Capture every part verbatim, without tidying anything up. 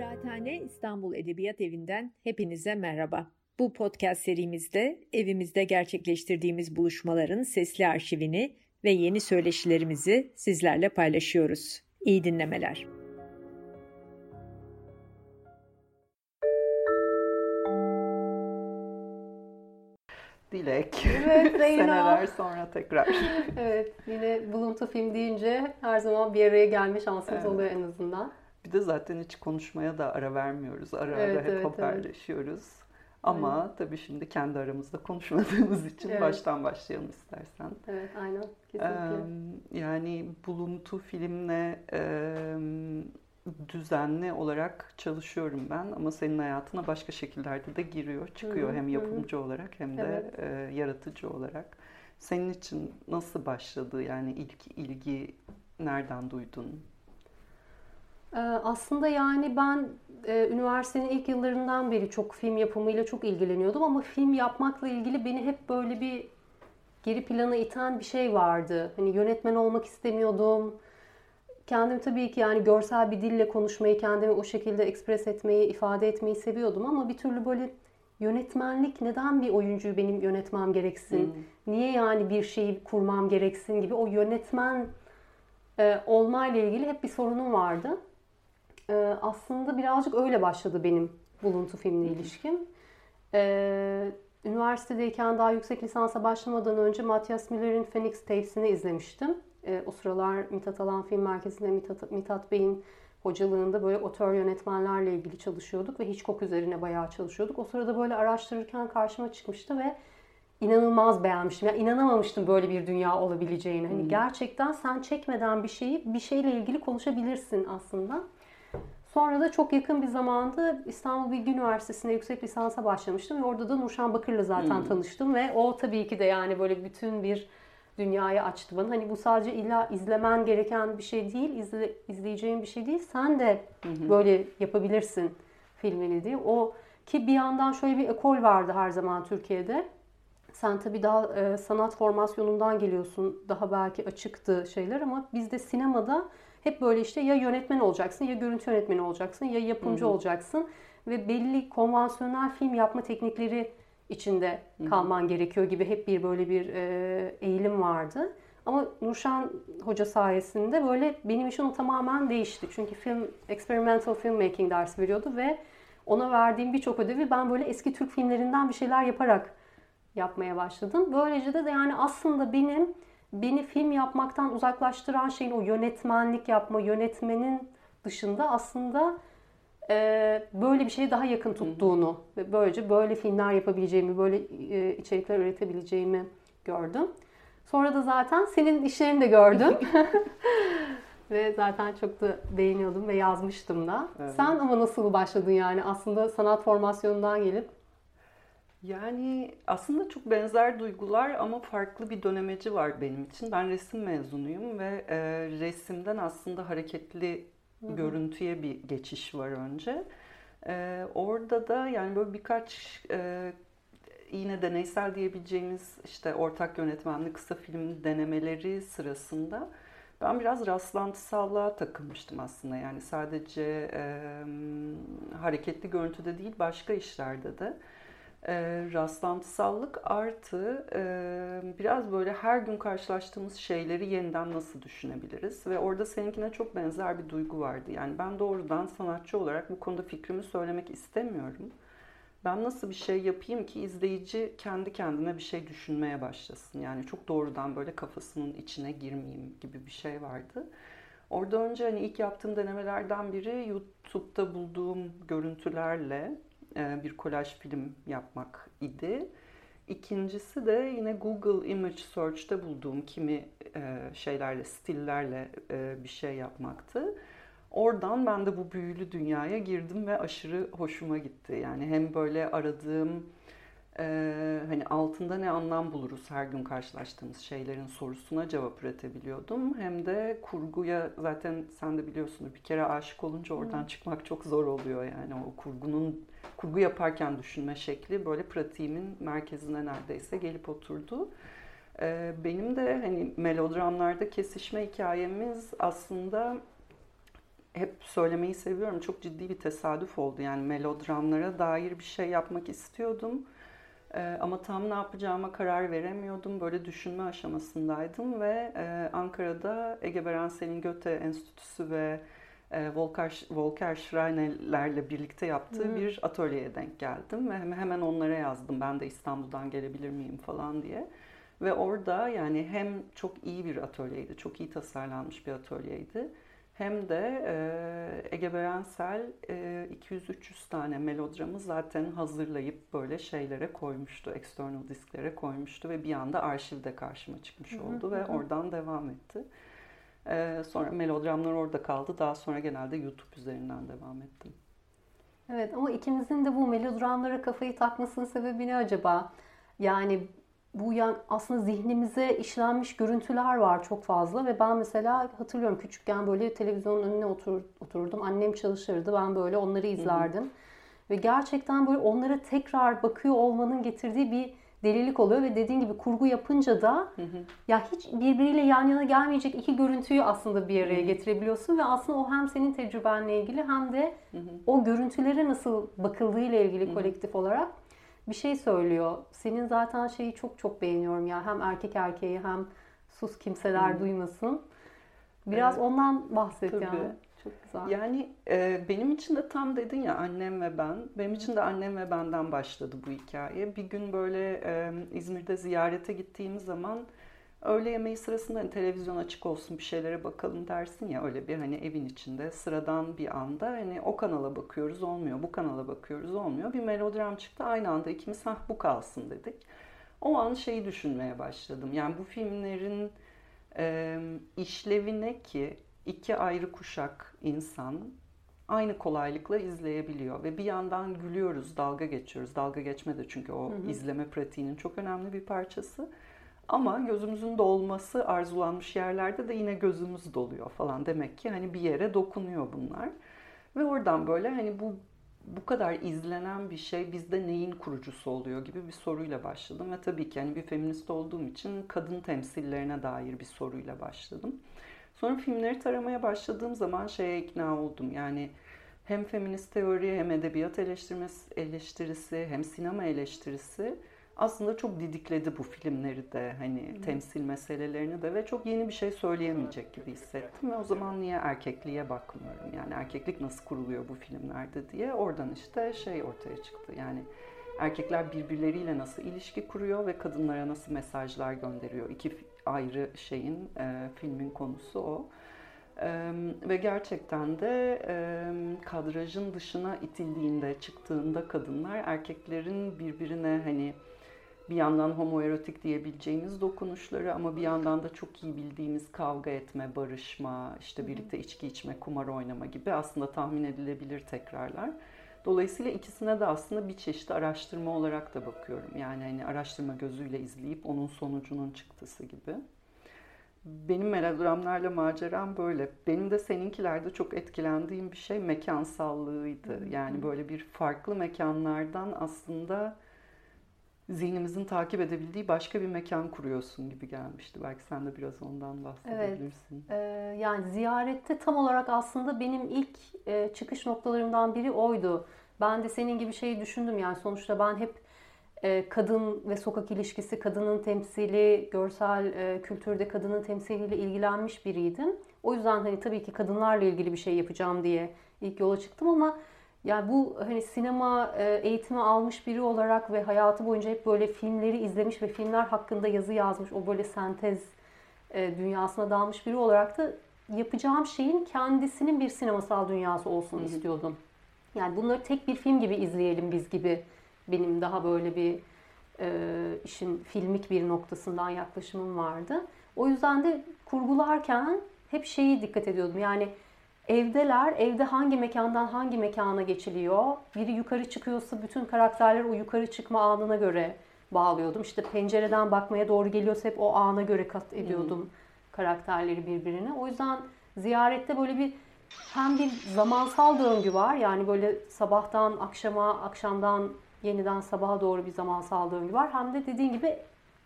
Mücahethane İstanbul Edebiyat Evi'nden hepinize merhaba. Bu podcast serimizde evimizde gerçekleştirdiğimiz buluşmaların sesli arşivini ve yeni söyleşilerimizi sizlerle paylaşıyoruz. İyi dinlemeler. Dilek. Evet, seneler sonra tekrar. Evet, yine buluntu film deyince her zaman bir araya gelme şansımız evet. oluyor en azından. Bir de zaten hiç konuşmaya da ara vermiyoruz. Ara evet, ara hep evet, haberleşiyoruz. Evet. Ama aynen. Tabii şimdi kendi aramızda konuşmadığımız için evet. baştan başlayalım istersen. Evet, aynen. Kesinlikle. Ee, yani buluntu filmle e, düzenli olarak çalışıyorum ben. Ama senin hayatına başka şekillerde de giriyor, çıkıyor. Hı-hı. Hem yapımcı Hı-hı. olarak hem de evet. e, yaratıcı olarak. Senin için nasıl başladı? Yani ilk ilgi nereden duydun? Aslında yani ben e, üniversitenin ilk yıllarından beri çok film yapımıyla çok ilgileniyordum ama film yapmakla ilgili beni hep böyle bir geri plana iten bir şey vardı. Hani yönetmen olmak istemiyordum. Kendimi tabii ki yani görsel bir dille konuşmayı, kendimi o şekilde ekspres etmeyi, ifade etmeyi seviyordum ama bir türlü böyle yönetmenlik neden bir oyuncuyu benim yönetmem gereksin? Hmm. Niye yani bir şeyi kurmam gereksin gibi o yönetmen e, olmayla ilgili hep bir sorunum vardı. Aslında birazcık öyle başladı benim buluntu filmle ilişkim. Ee, üniversitedeyken daha yüksek lisansa başlamadan önce Matthias Miller'in Phoenix tapes'ini izlemiştim. Ee, o sıralar Mithat Alan Film Merkezi'nde Mithat, Mithat Bey'in hocalığında böyle otör yönetmenlerle ilgili çalışıyorduk ve Hitchcock üzerine bayağı çalışıyorduk. O sırada böyle araştırırken karşıma çıkmıştı ve inanılmaz beğenmiştim. Yani inanamamıştım böyle bir dünya olabileceğine. Hani gerçekten sen çekmeden bir şeyi bir şeyle ilgili konuşabilirsin aslında. Sonra da çok yakın bir zamanda İstanbul Bilgi Üniversitesi'nde yüksek lisansa başlamıştım ve orada da Nurşan Bakır'la zaten hmm. tanıştım ve o tabii ki de yani böyle bütün bir dünyayı açtı bana. Hani bu sadece illa izlemen gereken bir şey değil, izle, izleyeceğin bir şey değil. Sen de hmm. böyle yapabilirsin filmini diye. O ki bir yandan şöyle bir ekol vardı her zaman Türkiye'de. Sen tabii daha e, sanat formasyonundan geliyorsun. Daha belki açıktı şeyler ama bizde sinemada hep böyle işte ya yönetmen olacaksın, ya görüntü yönetmeni olacaksın, ya yapımcı Hı-hı. olacaksın. Ve belli konvansiyonel film yapma teknikleri içinde Hı-hı. kalman gerekiyor gibi hep bir böyle bir e, eğilim vardı. Ama Nurşan Hoca sayesinde böyle benim için o tamamen değişti. Çünkü film, experimental filmmaking dersi veriyordu ve ona verdiğim birçok ödevi ben böyle eski Türk filmlerinden bir şeyler yaparak yapmaya başladım. Böylece de, de yani aslında benim... Beni film yapmaktan uzaklaştıran şeyin o yönetmenlik yapma, yönetmenin dışında aslında e, böyle bir şeye daha yakın tuttuğunu ve böylece böyle filmler yapabileceğimi, böyle e, içerikler üretebileceğimi gördüm. Sonra da zaten senin işlerini de gördüm. Ve zaten çok da beğeniyordum ve yazmıştım da. Evet. Sen ama nasıl başladın yani? Aslında sanat formasyonundan gelip. Yani aslında çok benzer duygular ama farklı bir dönemeci var benim için. Ben resim mezunuyum ve e, resimden aslında hareketli Hı-hı. görüntüye bir geçiş var önce. E, orada da yani böyle birkaç e, yine deneysel diyebileceğimiz işte ortak yönetmenli kısa film denemeleri sırasında ben biraz rastlantısallığa takılmıştım aslında. Yani sadece e, hareketli görüntüde değil başka işlerde de. E, rastlantısallık artı e, biraz böyle her gün karşılaştığımız şeyleri yeniden nasıl düşünebiliriz ve orada seninkine çok benzer bir duygu vardı. Yani ben doğrudan sanatçı olarak bu konuda fikrimi söylemek istemiyorum. Ben nasıl bir şey yapayım ki izleyici kendi kendine bir şey düşünmeye başlasın. Yani çok doğrudan böyle kafasının içine girmeyeyim gibi bir şey vardı. Orada önce hani ilk yaptığım denemelerden biri YouTube'da bulduğum görüntülerle bir kolaj film yapmak idi. İkincisi de yine Google Image Search'te bulduğum kimi şeylerle, stillerle bir şey yapmaktı. Oradan ben de bu büyülü dünyaya girdim ve aşırı hoşuma gitti. Yani hem böyle aradığım, hani altında ne anlam buluruz her gün karşılaştığımız şeylerin sorusuna cevap üretebiliyordum. Hem de kurguya zaten sen de biliyorsunuz bir kere aşık olunca oradan hmm. çıkmak çok zor oluyor. Yani o kurgunun kurgu yaparken düşünme şekli böyle pratiğimin merkezine neredeyse gelip oturdu. Benim de hani melodramlarda kesişme hikayemiz aslında hep söylemeyi seviyorum. Çok ciddi bir tesadüf oldu. Yani melodramlara dair bir şey yapmak istiyordum. Ee, ama tam ne yapacağıma karar veremiyordum. Böyle düşünme aşamasındaydım ve e, Ankara'da Ege Berensel'in Göte Enstitüsü ve e, Volker, Volker Schreiner'lerle birlikte yaptığı hmm. bir atölyeye denk geldim. Ve hemen onlara yazdım. Ben de İstanbul'dan gelebilir miyim falan diye. Ve orada yani hem çok iyi bir atölyeydi, çok iyi tasarlanmış bir atölyeydi. Hem de e, Ege Berensel e, iki yüz üç yüz tane melodramı zaten hazırlayıp böyle şeylere koymuştu, external disklere koymuştu ve bir anda arşivde karşıma çıkmış oldu hı hı. ve oradan devam etti. E, sonra melodramlar orada kaldı, daha sonra genelde YouTube üzerinden devam ettim. Evet, ama ikimizin de bu melodramlara kafayı takmasının sebebi ne acaba? Yani bu yan, aslında zihnimize işlenmiş görüntüler var çok fazla ve ben mesela hatırlıyorum küçükken böyle televizyonun önüne otur, otururdum. Annem çalışırdı. Ben böyle onları izlerdim. Hı hı. Ve gerçekten böyle onlara tekrar bakıyor olmanın getirdiği bir delilik oluyor ve dediğin gibi kurgu yapınca da hı hı. ya hiç birbiriyle yan yana gelmeyecek iki görüntüyü aslında bir araya hı hı. getirebiliyorsun ve aslında o hem senin tecrübenle ilgili hem de hı hı. o görüntülere nasıl bakıldığıyla ilgili hı hı. kolektif olarak bir şey söylüyor. Senin zaten şeyi çok çok beğeniyorum ya. Hem erkek erkeği hem sus kimseler hmm. duymasın. Biraz evet. ondan bahset Tabii. yani. Çok güzel. Yani e, benim için de tam dedin ya annem ve ben. Benim için de annem ve benden başladı bu hikaye. Bir gün böyle e, İzmir'de ziyarete gittiğim zaman öğle yemeği sırasında hani, televizyon açık olsun bir şeylere bakalım dersin ya öyle bir hani evin içinde sıradan bir anda hani o kanala bakıyoruz olmuyor bu kanala bakıyoruz olmuyor bir melodram çıktı aynı anda ikimiz hah bu kalsın dedik. O an şeyi düşünmeye başladım yani bu filmlerin e, işlevi ne ki iki ayrı kuşak insan aynı kolaylıkla izleyebiliyor ve bir yandan gülüyoruz dalga geçiyoruz dalga geçme de çünkü o hı hı. izleme pratiğinin çok önemli bir parçası. Ama gözümüzün dolması arzulanmış yerlerde de yine gözümüz doluyor falan. Demek ki hani bir yere dokunuyor bunlar. Ve oradan böyle hani bu bu kadar izlenen bir şey bizde neyin kurucusu oluyor gibi bir soruyla başladım. Ve tabii ki hani bir feminist olduğum için kadın temsillerine dair bir soruyla başladım. Sonra filmleri taramaya başladığım zaman şeye ikna oldum. Yani hem feminist teori hem edebiyat eleştirisi hem sinema eleştirisi... Aslında çok didikledi bu filmleri de hani hmm. temsil meselelerini de ve çok yeni bir şey söyleyemeyecek gibi hissettim ve o zaman niye erkekliğe bakmıyorum yani erkeklik nasıl kuruluyor bu filmlerde diye oradan işte şey ortaya çıktı yani erkekler birbirleriyle nasıl ilişki kuruyor ve kadınlara nasıl mesajlar gönderiyor iki ayrı şeyin e, filmin konusu o. Ee, ve gerçekten de e, kadrajın dışına itildiğinde, çıktığında kadınlar erkeklerin birbirine hani bir yandan homoerotik diyebileceğimiz dokunuşları ama bir yandan da çok iyi bildiğimiz kavga etme, barışma, işte birlikte içki içme, kumar oynama gibi aslında tahmin edilebilir tekrarlar. Dolayısıyla ikisine de aslında bir çeşit araştırma olarak da bakıyorum. Yani hani araştırma gözüyle izleyip onun sonucunun çıktısı gibi. Benim melodramlarla maceram böyle. Benim de seninkilerde çok etkilendiğim bir şey mekansallığıydı. Yani böyle bir farklı mekanlardan aslında zihnimizin takip edebildiği başka bir mekan kuruyorsun gibi gelmişti. Belki sen de biraz ondan bahsedebilirsin. Evet. Ee, yani ziyarette tam olarak aslında benim ilk e, çıkış noktalarımdan biri oydu. Ben de senin gibi şeyi düşündüm yani sonuçta ben hep kadın ve sokak ilişkisi, kadının temsili, görsel kültürde kadının temsiliyle ilgilenmiş biriydim. O yüzden hani tabii ki kadınlarla ilgili bir şey yapacağım diye ilk yola çıktım ama yani bu hani sinema eğitimi almış biri olarak ve hayatı boyunca hep böyle filmleri izlemiş ve filmler hakkında yazı yazmış, o böyle sentez dünyasına dalmış biri olarak da yapacağım şeyin kendisinin bir sinemasal dünyası olsun istiyordum. Yani bunları tek bir film gibi izleyelim biz gibi. Benim daha böyle bir e, işin filmik bir noktasından yaklaşımım vardı. O yüzden de kurgularken hep şeyi dikkat ediyordum. Yani evdeler, evde hangi mekandan hangi mekana geçiliyor? Biri yukarı çıkıyorsa bütün karakterler o yukarı çıkma anına göre bağlıyordum. İşte pencereden bakmaya doğru geliyorsa hep o ana göre kat ediyordum hmm. karakterleri birbirine. O yüzden ziyarette böyle bir hem bir zamansal döngü var. Yani böyle sabahtan akşama, akşamdan yeniden sabaha doğru bir zamansal döngü var. Hem de dediğin gibi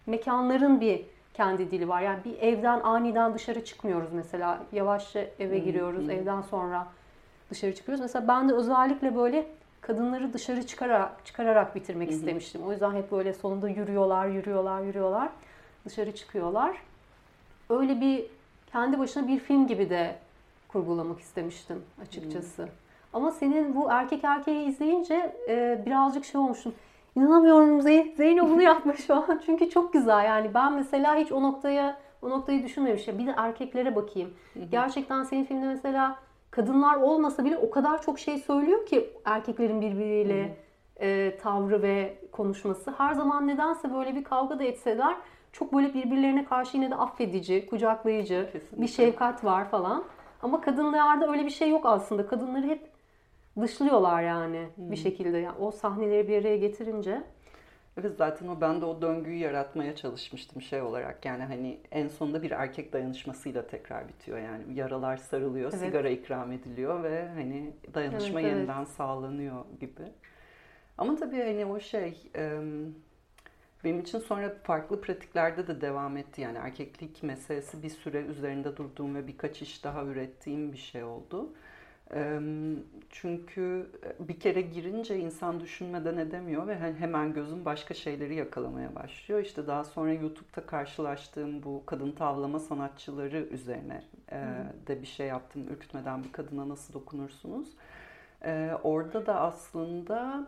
mekanların bir kendi dili var. Yani bir evden aniden dışarı çıkmıyoruz mesela. Yavaşça eve giriyoruz, hmm. evden sonra dışarı çıkıyoruz. Mesela ben de özellikle böyle kadınları dışarı çıkararak, çıkararak bitirmek hmm. istemiştim. O yüzden hep böyle sonunda yürüyorlar, yürüyorlar, yürüyorlar. Dışarı çıkıyorlar. Öyle bir kendi başına bir film gibi de kurgulamak istemiştim açıkçası. Hmm. Ama senin bu erkek erkeği izleyince e, birazcık şey olmuştum. İnanamıyorum Zey, Zeyno bunu yapmış şu an. Çünkü çok güzel yani. Ben mesela hiç o noktaya o noktayı düşünmemiştim. Bir de erkeklere bakayım. Hı hı. Gerçekten senin filmde mesela kadınlar olmasa bile o kadar çok şey söylüyor ki erkeklerin birbiriyle e, tavrı ve konuşması. Her zaman nedense böyle bir kavga da etseler çok böyle birbirlerine karşı yine de affedici, kucaklayıcı, kesinlikle bir şefkat var falan. Ama kadınlarda öyle bir şey yok aslında. Kadınları hep dışlıyorlar yani hmm. bir şekilde. Yani o sahneleri bir araya getirince. Evet, zaten o ben de o döngüyü yaratmaya çalışmıştım şey olarak. Yani hani en sonunda bir erkek dayanışmasıyla tekrar bitiyor. Yani yaralar sarılıyor, evet. sigara ikram ediliyor ve hani dayanışma evet, yeniden evet. sağlanıyor gibi. Ama tabii hani o şey benim için sonra farklı pratiklerde de devam etti. Yani erkeklik meselesi bir süre üzerinde durduğum ve birkaç iş daha ürettiğim bir şey oldu. Çünkü bir kere girince insan düşünmeden edemiyor ve hemen gözüm başka şeyleri yakalamaya başlıyor. İşte daha sonra YouTube'da karşılaştığım bu kadın tavlama sanatçıları üzerine de bir şey yaptım. Ürkütmeden bir kadına nasıl dokunursunuz? Orada da aslında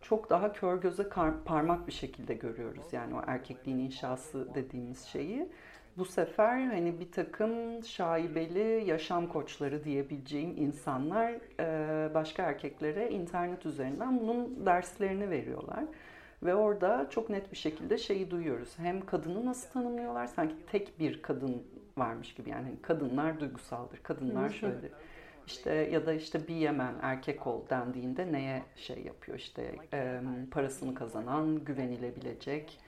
çok daha kör göze parmak bir şekilde görüyoruz. Yani o erkekliğin inşası dediğimiz şeyi. Bu sefer hani bir takım şaibeli yaşam koçları diyebileceğim insanlar başka erkeklere internet üzerinden bunun derslerini veriyorlar. Ve orada çok net bir şekilde şeyi duyuyoruz. Hem kadını nasıl tanımlıyorlar? Sanki tek bir kadın varmış gibi. Yani kadınlar duygusaldır, kadınlar şöyle. İşte ya da işte bir Yemen erkek ol dendiğinde neye şey yapıyor? İşte parasını kazanan, güvenilebilecek,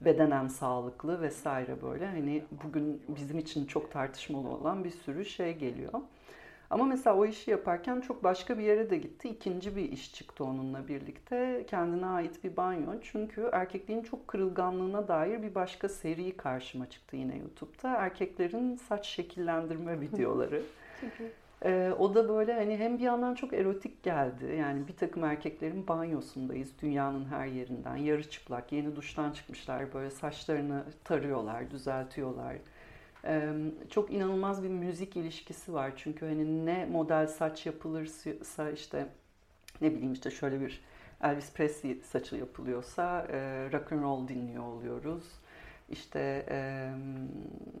bedenem sağlıklı vesaire böyle hani bugün bizim için çok tartışmalı olan bir sürü şey geliyor. Ama mesela o işi yaparken çok başka bir yere de gitti. İkinci bir iş çıktı onunla birlikte. Kendine ait bir banyo. Çünkü erkekliğin çok kırılganlığına dair bir başka seri karşıma çıktı yine YouTube'da. Erkeklerin saç şekillendirme videoları. Ee, o da böyle hani hem bir yandan çok erotik geldi. Yani bir takım erkeklerin banyosundayız dünyanın her yerinden. Yarı çıplak, yeni duştan çıkmışlar böyle saçlarını tarıyorlar, düzeltiyorlar. Ee, çok inanılmaz bir müzik ilişkisi var. Çünkü hani ne model saç yapılırsa işte ne bileyim işte şöyle bir Elvis Presley saçı yapılıyorsa e, rock and roll dinliyor oluyoruz. İşte e,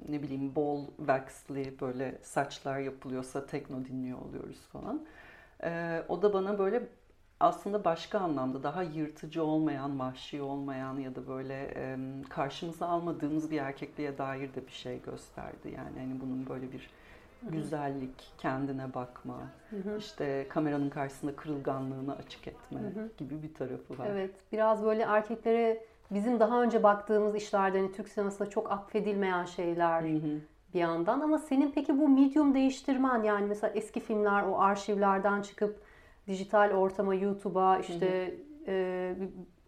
ne bileyim bol wax'li böyle saçlar yapılıyorsa tekno dinliyor oluyoruz falan. E, o da bana böyle aslında başka anlamda daha yırtıcı olmayan, vahşi olmayan ya da böyle e, karşımıza almadığımız bir erkekliğe dair de bir şey gösterdi. Yani hani bunun böyle bir güzellik, kendine bakma, hı hı. işte kameranın karşısında kırılganlığını açık etme hı hı. gibi bir tarafı var. Evet, biraz böyle erkeklere bizim daha önce baktığımız işlerde hani Türk sinemasında çok affedilmeyen şeyler hı hı. bir yandan. Ama senin peki bu medium değiştirmen yani mesela eski filmler o arşivlerden çıkıp dijital ortama, YouTube'a işte hı hı. E,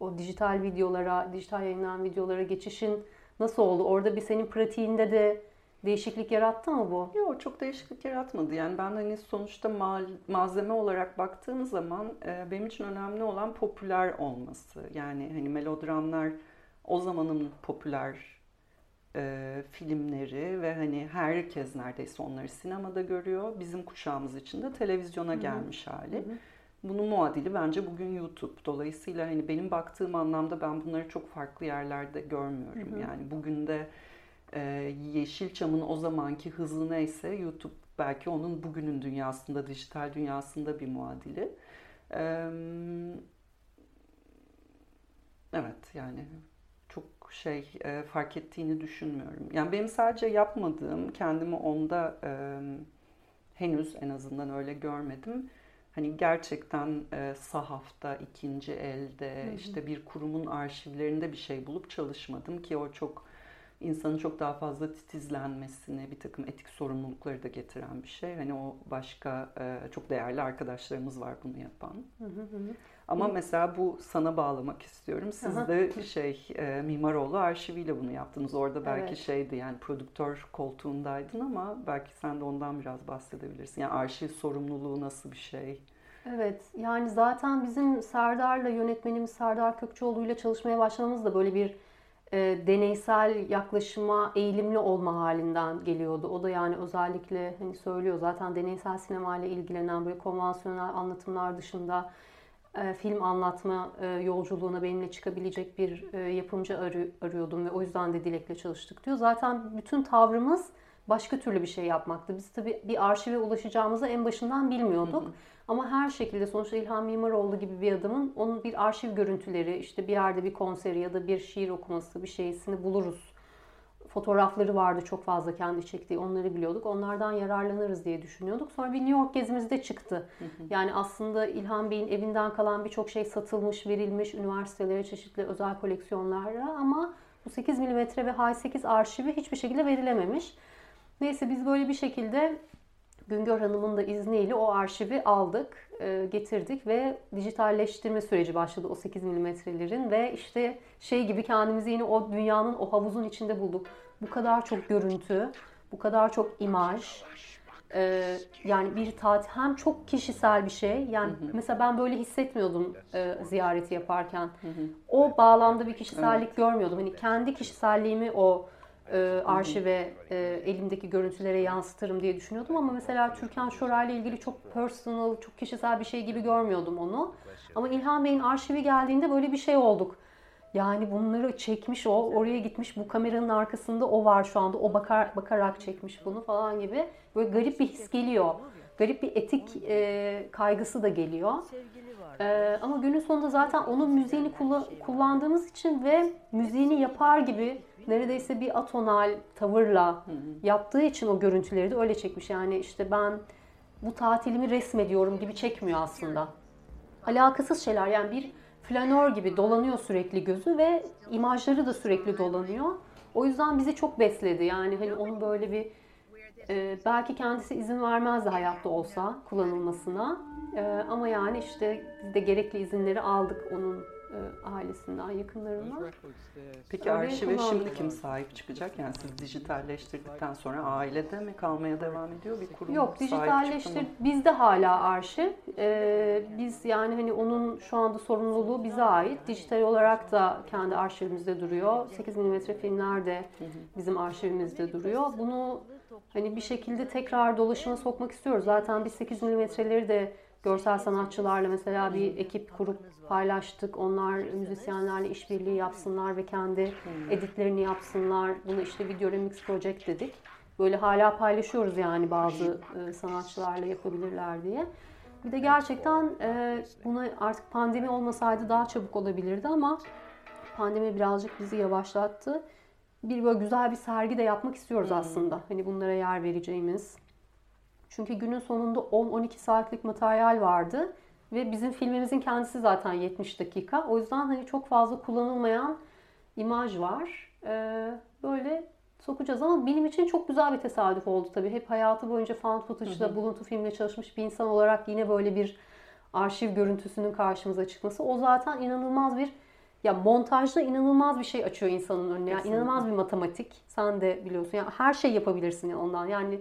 o dijital videolara, dijital yayınlanan videolara geçişin nasıl oldu? Orada bir senin pratiğinde de değişiklik yarattı mı bu? Yok, çok değişiklik yaratmadı. Yani ben hani sonuçta mal, malzeme olarak baktığım zaman e, benim için önemli olan popüler olması. Yani hani melodramlar o zamanın popüler e, filmleri ve hani herkes neredeyse onları sinemada görüyor. Bizim kuşağımız için de televizyona Hı-hı. gelmiş hali. Hı-hı. Bunun muadili bence bugün YouTube. Dolayısıyla hani benim baktığım anlamda ben bunları çok farklı yerlerde görmüyorum. Hı-hı. Yani bugün de Ee, Yeşilçam'ın o zamanki hızı neyse YouTube belki onun bugünün dünyasında, dijital dünyasında bir muadili. Ee, evet yani çok şey e, fark ettiğini düşünmüyorum. Yani benim sadece yapmadığım, kendimi onda e, henüz en azından öyle görmedim. Hani gerçekten e, sahafta, ikinci elde, hı hı. işte bir kurumun arşivlerinde bir şey bulup çalışmadım ki o çok insanın çok daha fazla titizlenmesini, bir takım etik sorumlulukları da getiren bir şey. Hani o başka e, çok değerli arkadaşlarımız var bunu yapan. Hı hı hı. Ama hı. mesela bu sana bağlamak istiyorum. Siz hı. de şey e, Mimaroğlu arşiviyle bunu yaptınız. Orada belki evet. şeydi yani prodüktör koltuğundaydın ama belki sen de ondan biraz bahsedebilirsin. Yani arşiv sorumluluğu nasıl bir şey? Evet, yani zaten bizim Serdar'la, yönetmenimiz Serdar Kökçüoğlu ile çalışmaya başlamamız da böyle bir e, deneysel yaklaşıma eğilimli olma halinden geliyordu. O da yani özellikle hani söylüyor zaten deneysel sinemayla ilgilenen böyle konvansiyonel anlatımlar dışında e, film anlatma e, yolculuğuna benimle çıkabilecek bir e, yapımcı arı, arıyordum ve o yüzden de Dilek'le çalıştık diyor. Zaten bütün tavrımız başka türlü bir şey yapmaktı. Biz tabii bir arşive ulaşacağımızı en başından bilmiyorduk. Hı hı. Ama her şekilde sonuçta İlhan Mimaroğlu gibi bir adamın onun bir arşiv görüntüleri, işte bir yerde bir konseri ya da bir şiir okuması bir şeysini buluruz. Fotoğrafları vardı çok fazla kendi çektiği, onları biliyorduk. Onlardan yararlanırız diye düşünüyorduk. Sonra bir New York gezimizde çıktı. Hı hı. Yani aslında İlhan Bey'in evinden kalan birçok şey satılmış, verilmiş üniversitelere, çeşitli özel koleksiyonlara ama bu sekiz milimetre ve H sekiz arşivi hiçbir şekilde verilememiş. Neyse biz böyle bir şekilde Güngör Hanım'ın da izniyle o arşivi aldık, e, getirdik ve dijitalleştirme süreci başladı o sekiz milimetrelerin ve işte şey gibi kendimizi yine o dünyanın, o havuzun içinde bulduk. Bu kadar çok görüntü, bu kadar çok imaj, e, yani bir tatil hem çok kişisel bir şey. Yani hı hı. mesela ben böyle hissetmiyordum e, ziyareti yaparken. Hı hı. O bağlamda bir kişisellik evet. görmüyordum. Hani kendi kişiselliğimi o E, arşive, e, elimdeki görüntülere yansıtırım diye düşünüyordum ama mesela Türkan Şoray ile ilgili çok personal, çok kişisel bir şey gibi görmüyordum onu. Ama İlhan Bey'in arşivi geldiğinde böyle bir şey olduk. Yani bunları çekmiş o, oraya gitmiş, bu kameranın arkasında o var şu anda, o bakar, bakarak çekmiş bunu falan gibi. Böyle garip bir his geliyor. Garip bir etik e, kaygısı da geliyor. E, ama günün sonunda zaten onun müziğini kulla, kullandığımız için ve müziğini yapar gibi neredeyse bir atonal tavırla yaptığı için o görüntüleri de öyle çekmiş. Yani işte ben bu tatilimi resmediyorum gibi çekmiyor aslında. Alakasız şeyler yani bir flanör gibi dolanıyor sürekli gözü ve imajları da sürekli dolanıyor. O yüzden bizi çok besledi. Yani hani onun böyle bir e, belki kendisi izin vermezdi hayatta olsa kullanılmasına. E, ama yani işte biz de gerekli izinleri aldık onun ailesinden, yakınlarından. Peki öyle arşive şimdi kim sahip çıkacak? Yani siz dijitalleştirdikten sonra ailede mi kalmaya devam ediyor? Bir kurum Yok, dijitalleştir. Bizde hala arşiv. Ee, biz yani hani onun şu anda sorumluluğu bize ait. Dijital olarak da kendi arşivimizde duruyor. sekiz milimetre filmler de bizim arşivimizde duruyor. Bunu hani bir şekilde tekrar dolaşıma sokmak istiyoruz. Zaten biz sekiz milimetreleri de görsel sanatçılarla mesela bir ekip kurup paylaştık. Onlar müzisyenlerle işbirliği yapsınlar ve kendi editlerini yapsınlar. Buna işte Video Remix Project dedik. Böyle hala paylaşıyoruz yani bazı sanatçılarla yapabilirler diye. Bir de gerçekten buna artık pandemi olmasaydı daha çabuk olabilirdi ama pandemi birazcık bizi yavaşlattı. Bir böyle güzel bir sergi de yapmak istiyoruz aslında. Hani bunlara yer vereceğimiz. Çünkü günün sonunda on on iki saatlik materyal vardı ve bizim filmimizin kendisi zaten yetmiş dakika. O yüzden hani çok fazla kullanılmayan imaj var. Ee, böyle sokacağız ama benim için çok güzel bir tesadüf oldu tabii. Hep hayatı boyunca found footage'la, buluntu filmle çalışmış bir insan olarak yine böyle bir arşiv görüntüsünün karşımıza çıkması. O zaten inanılmaz bir, ya montajda inanılmaz bir şey açıyor insanın önüne. Yani inanılmaz bir matematik. Sen de biliyorsun. Yani her şey yapabilirsin ondan. Yani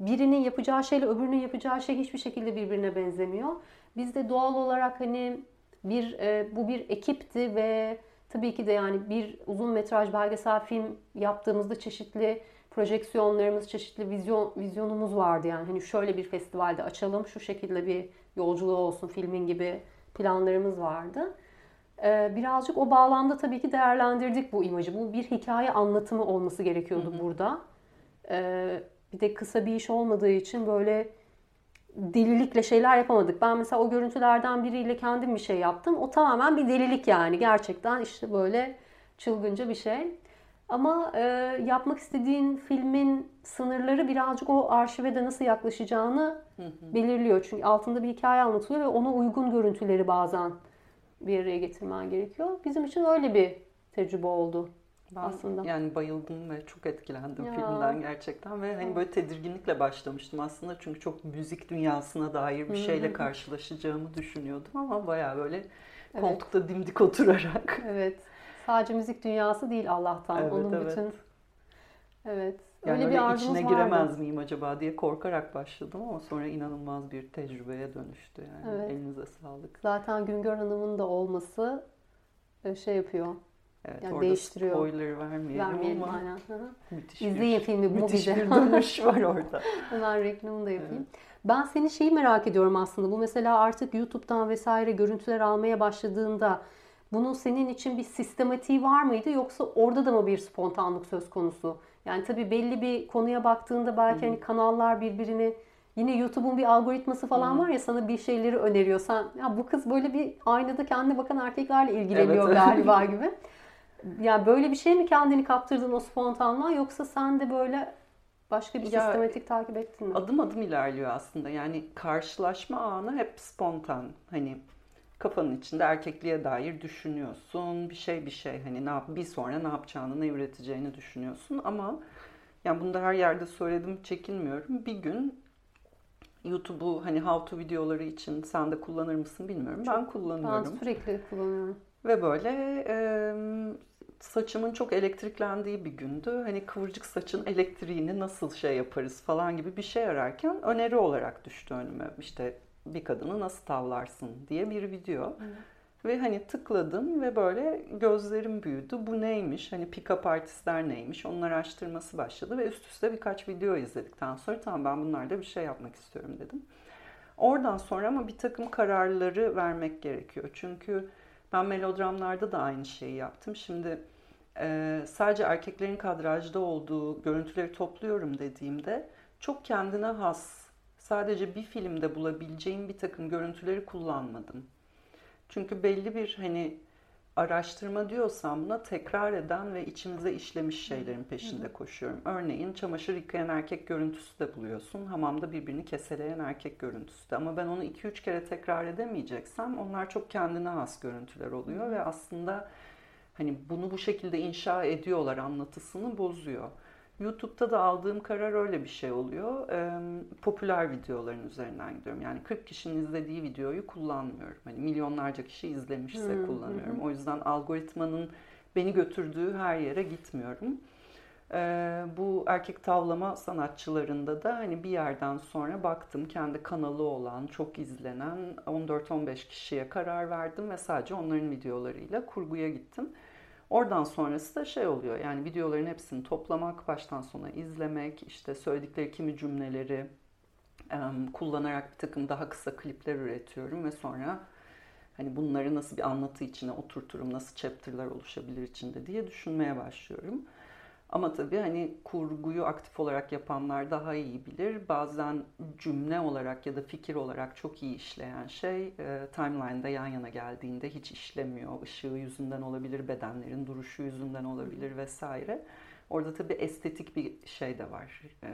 birinin yapacağı şeyle öbürünün yapacağı şey hiçbir şekilde birbirine benzemiyor. Biz de doğal olarak hani bir e, bu bir ekipti ve tabii ki de yani bir uzun metraj belgesel film yaptığımızda çeşitli projeksiyonlarımız, çeşitli vizyon vizyonumuz vardı yani. Hani şöyle bir festivalde açalım, şu şekilde bir yolculuğu olsun filmin gibi planlarımız vardı. E, birazcık o bağlamda tabii ki değerlendirdik bu imajı. Bu bir hikaye anlatımı olması gerekiyordu hı hı. burada. E, Bir de kısa bir iş olmadığı için böyle delilikle şeyler yapamadık. Ben mesela o görüntülerden biriyle kendim bir şey yaptım. O tamamen bir delilik yani. Gerçekten işte böyle çılgınca bir şey. Ama e, yapmak istediğin filmin sınırları birazcık o arşive de nasıl yaklaşacağını belirliyor. Çünkü altında bir hikaye anlatılıyor ve ona uygun görüntüleri bazen bir araya getirmen gerekiyor. Bizim için öyle bir tecrübe oldu. Ben aslında. Yani bayıldım ve çok etkilendim ya. Filmden gerçekten ve hani böyle tedirginlikle başlamıştım aslında çünkü çok müzik dünyasına dair bir şeyle karşılaşacağımı düşünüyordum ama bayağı böyle koltukta evet. dimdik oturarak. Evet. Sadece müzik dünyası değil Allah'tan. Evet, onun evet. bütün evet. Yani öyle, öyle bir arzumuz içine vardı. Giremez miyim acaba diye korkarak başladım ama sonra inanılmaz bir tecrübeye dönüştü yani. Evet. Elinize sağlık. Zaten Güngör Hanım'ın da olması şey yapıyor. Evet, yani orada değiştiriyor. Spoiler vermeyelim, vermeyelim ama aynen. Müthiş İzleyin bir, filmi, müthiş bu bir dönüş var orada. Hemen reklamını da yapayım. Evet. Ben senin şeyi merak ediyorum aslında. Bu mesela artık YouTube'dan vesaire görüntüler almaya başladığında bunun senin için bir sistematiği var mıydı yoksa orada da mı bir spontanlık söz konusu? Yani tabii belli bir konuya baktığında belki hmm. hani kanallar birbirini yine YouTube'un bir algoritması falan hmm. var ya sana bir şeyleri öneriyor. Sen ya bu kız böyle bir aynada kendine bakan erkeklerle ilgileniyor evet. galiba gibi. Yani böyle bir şey mi kendini kaptırdın o spontanlığa yoksa sen de böyle başka bir ya, sistematik takip ettin mi? Adım adım ilerliyor aslında. Yani karşılaşma anı hep spontan. Hani kafanın içinde erkekliğe dair düşünüyorsun. Bir şey bir şey hani ne yap bir sonra ne yapacağını, ne üreteceğini düşünüyorsun ama yani bunu da her yerde söyledim, çekinmiyorum. Bir gün YouTube'u hani how to videoları için sen de kullanır mısın bilmiyorum. Çok, ben kullanıyorum. Ben sürekli kullanıyorum. Ve böyle e, saçımın çok elektriklendiği bir gündü. Hani kıvırcık saçın elektriğini nasıl şey yaparız falan gibi bir şey ararken öneri olarak düştü önüme. İşte bir kadını nasıl tavlarsın diye bir video. Hmm. Ve hani tıkladım ve böyle gözlerim büyüdü. Bu neymiş? Hani pick-up artistler neymiş? Onun araştırması başladı ve üst üste birkaç video izledikten sonra tamam ben bunlarda bir şey yapmak istiyorum dedim. Oradan sonra ama bir takım kararları vermek gerekiyor. Çünkü ben melodramlarda da aynı şeyi yaptım. Şimdi e, sadece erkeklerin kadrajda olduğu görüntüleri topluyorum dediğimde çok kendine has, sadece bir filmde bulabileceğim bir takım görüntüleri kullanmadım. Çünkü belli bir hani araştırma diyorsam buna tekrar eden ve içimize işlemiş şeylerin peşinde koşuyorum. Örneğin çamaşır yıkayan erkek görüntüsü de buluyorsun. Hamamda birbirini keseleyen erkek görüntüsü de. Ama ben onu iki üç kere tekrar edemeyeceksem onlar çok kendine has görüntüler oluyor. Ve aslında hani bunu bu şekilde inşa ediyorlar, anlatısını bozuyor. YouTube'da da aldığım karar öyle bir şey oluyor. Ee, popüler videoların üzerinden gidiyorum. Yani kırk kişinin izlediği videoyu kullanmıyorum. Hani milyonlarca kişi izlemişse hmm, kullanıyorum. Hmm. O yüzden algoritmanın beni götürdüğü her yere gitmiyorum. Ee, bu erkek tavlama sanatçılarında da hani bir yerden sonra baktım kendi kanalı olan, çok izlenen on dört on beş kişiye karar verdim ve sadece onların videolarıyla kurguya gittim. Oradan sonrası da şey oluyor yani videoların hepsini toplamak, baştan sona izlemek, işte söyledikleri kimi cümleleri um, kullanarak bir takım daha kısa klipler üretiyorum ve sonra hani bunları nasıl bir anlatı içine oturturum, nasıl chapter'lar oluşabilir içinde diye düşünmeye başlıyorum. Ama tabii hani kurguyu aktif olarak yapanlar daha iyi bilir. Bazen cümle olarak ya da fikir olarak çok iyi işleyen şey e, timeline'da yan yana geldiğinde hiç işlemiyor. Işığı yüzünden olabilir, bedenlerin duruşu yüzünden olabilir vesaire. Orada tabii estetik bir şey de var, e,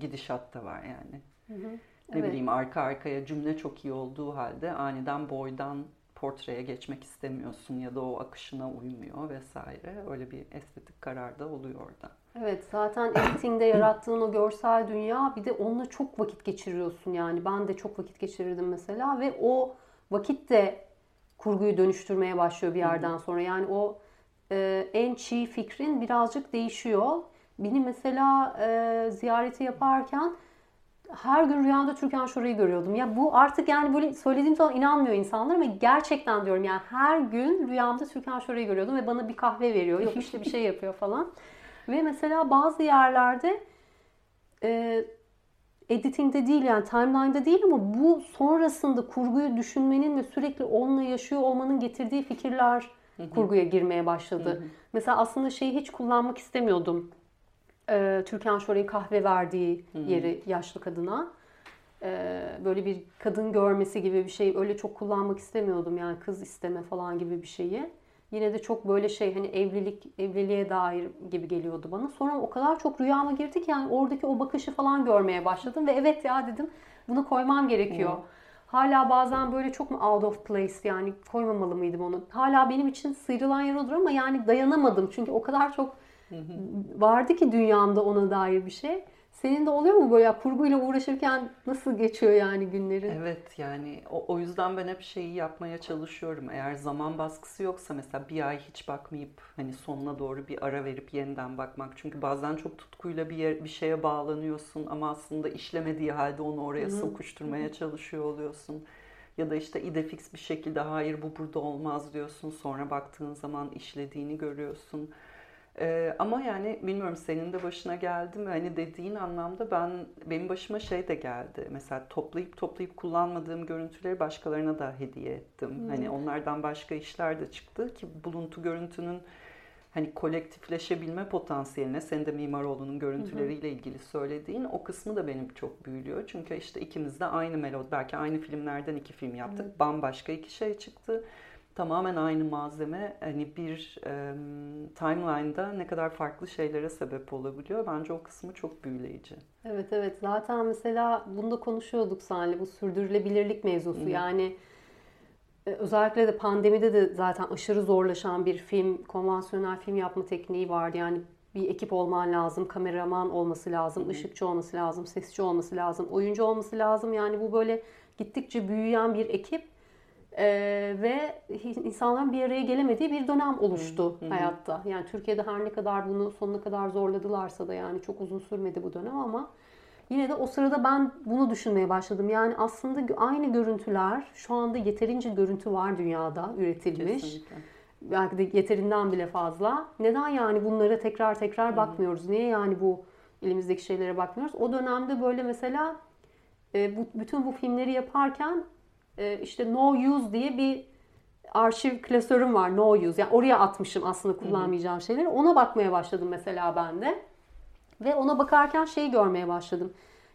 gidişat da var yani. Hı hı. Ne evet. bileyim arka arkaya cümle çok iyi olduğu halde aniden boydan portreye geçmek istemiyorsun ya da o akışına uymuyor vesaire. Öyle bir estetik karar da oluyor orada. Evet, zaten editingde yarattığın o görsel dünya, bir de onunla çok vakit geçiriyorsun yani. Ben de çok vakit geçirirdim mesela ve o vakit de kurguyu dönüştürmeye başlıyor bir yerden sonra. Yani o e, en çiğ fikrin birazcık değişiyor. Beni mesela e, ziyareti yaparken her gün rüyamda Türkan Şoray'ı görüyordum. Ya bu artık yani böyle söylediğim zaman inanmıyor insanlar ama gerçekten diyorum yani her gün rüyamda Türkan Şoray'ı görüyordum ve bana bir kahve veriyor. Yok işte bir şey yapıyor falan. Ve mesela bazı yerlerde e, editingde değil yani timeline'da değil ama bu sonrasında kurguyu düşünmenin ve sürekli onunla yaşıyor olmanın getirdiği fikirler kurguya girmeye başladı. Mesela aslında şeyi hiç kullanmak istemiyordum. Türkan Şoray'ın kahve verdiği yeri hmm. yaşlı kadına böyle bir kadın görmesi gibi bir şey öyle çok kullanmak istemiyordum yani kız isteme falan gibi bir şeyi yine de çok böyle şey hani evlilik evliliğe dair gibi geliyordu bana sonra o kadar çok rüyama girdi ki yani oradaki o bakışı falan görmeye başladım ve evet ya dedim bunu koymam gerekiyor. Hmm. Hala bazen böyle çok mu out of place, yani koymamalı mıydım onu? Hala benim için sıyrılan yer olur ama yani dayanamadım. Çünkü o kadar çok vardı ki dünyamda ona dair bir şey. Senin de oluyor mu böyle ya, kurguyla uğraşırken nasıl geçiyor yani günlerin? Evet, yani o, o yüzden ben hep şeyi yapmaya çalışıyorum. Eğer zaman baskısı yoksa mesela bir ay hiç bakmayıp hani sonuna doğru bir ara verip yeniden bakmak. Çünkü bazen çok tutkuyla bir yer, bir şeye bağlanıyorsun ama aslında işlemediği halde onu oraya sokuşturmaya çalışıyor oluyorsun. Ya da işte idefix bir şekilde hayır bu burada olmaz diyorsun. Sonra baktığın zaman işlediğini görüyorsun. Ee, ama yani bilmiyorum, senin de başına geldi mi? Hani dediğin anlamda ben benim başıma şey de geldi. Mesela toplayıp toplayıp kullanmadığım görüntüleri başkalarına da hediye ettim. Hmm. Hani onlardan başka işler de çıktı ki buluntu görüntünün hani kolektifleşebilme potansiyeline, senin de Mimaroğlu'nun görüntüleriyle ilgili söylediğin o kısmı da benim çok büyülüyor. Çünkü işte ikimiz de aynı melodi, belki aynı filmlerden iki film yaptık. Evet. Bambaşka iki şey çıktı. Tamamen aynı malzeme hani bir e, timeline'da ne kadar farklı şeylere sebep olabiliyor. Bence o kısmı çok büyüleyici. Evet evet. Zaten mesela bunu da konuşuyorduk seninle, bu sürdürülebilirlik mevzusu. Hı. Yani özellikle de pandemide de zaten aşırı zorlaşan bir film, konvansiyonel film yapma tekniği vardı. Yani bir ekip olman lazım, kameraman olması lazım, hı, ışıkçı olması lazım, sesçi olması lazım, oyuncu olması lazım. Yani bu böyle gittikçe büyüyen bir ekip. Ee, ve insanların bir araya gelemediği bir dönem oluştu hmm. hayatta. Yani Türkiye'de her ne kadar bunu sonuna kadar zorladılarsa da yani çok uzun sürmedi bu dönem ama yine de o sırada ben bunu düşünmeye başladım. Yani aslında aynı görüntüler, şu anda yeterince görüntü var dünyada üretilmiş. Kesinlikle. Belki de yeterinden bile fazla. Neden yani bunlara tekrar tekrar hmm. bakmıyoruz? Niye yani bu elimizdeki şeylere bakmıyoruz? O dönemde böyle mesela e, bu, bütün bu filmleri yaparken İşte no use diye bir arşiv klasörüm var. No use. Yani oraya atmışım aslında kullanmayacağım şeyleri. Ona bakmaya başladım mesela ben de. Ve ona bakarken şeyi görmeye başladım.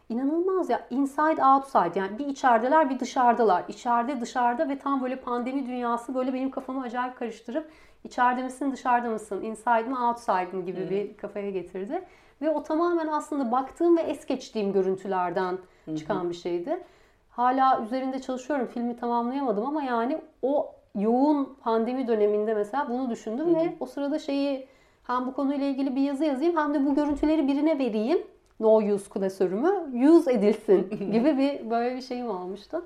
İnanılmaz ya. Inside outside. Yani bir içerideler bir dışarıdalar. İçeride dışarıda ve tam böyle pandemi dünyası böyle benim kafamı acayip karıştırıp içeride misin dışarıda mısın? Inside mi outside mi gibi evet. bir kafaya getirdi. Ve o tamamen aslında baktığım ve es geçtiğim görüntülerden Hı-hı. çıkan bir şeydi. Hala üzerinde çalışıyorum. Filmi tamamlayamadım ama yani o yoğun pandemi döneminde mesela bunu düşündüm hı hı. ve o sırada şeyi hem bu konuyla ilgili bir yazı yazayım hem de bu görüntüleri birine vereyim. No use klasörümü use edilsin gibi bir böyle bir şeyim olmuştu.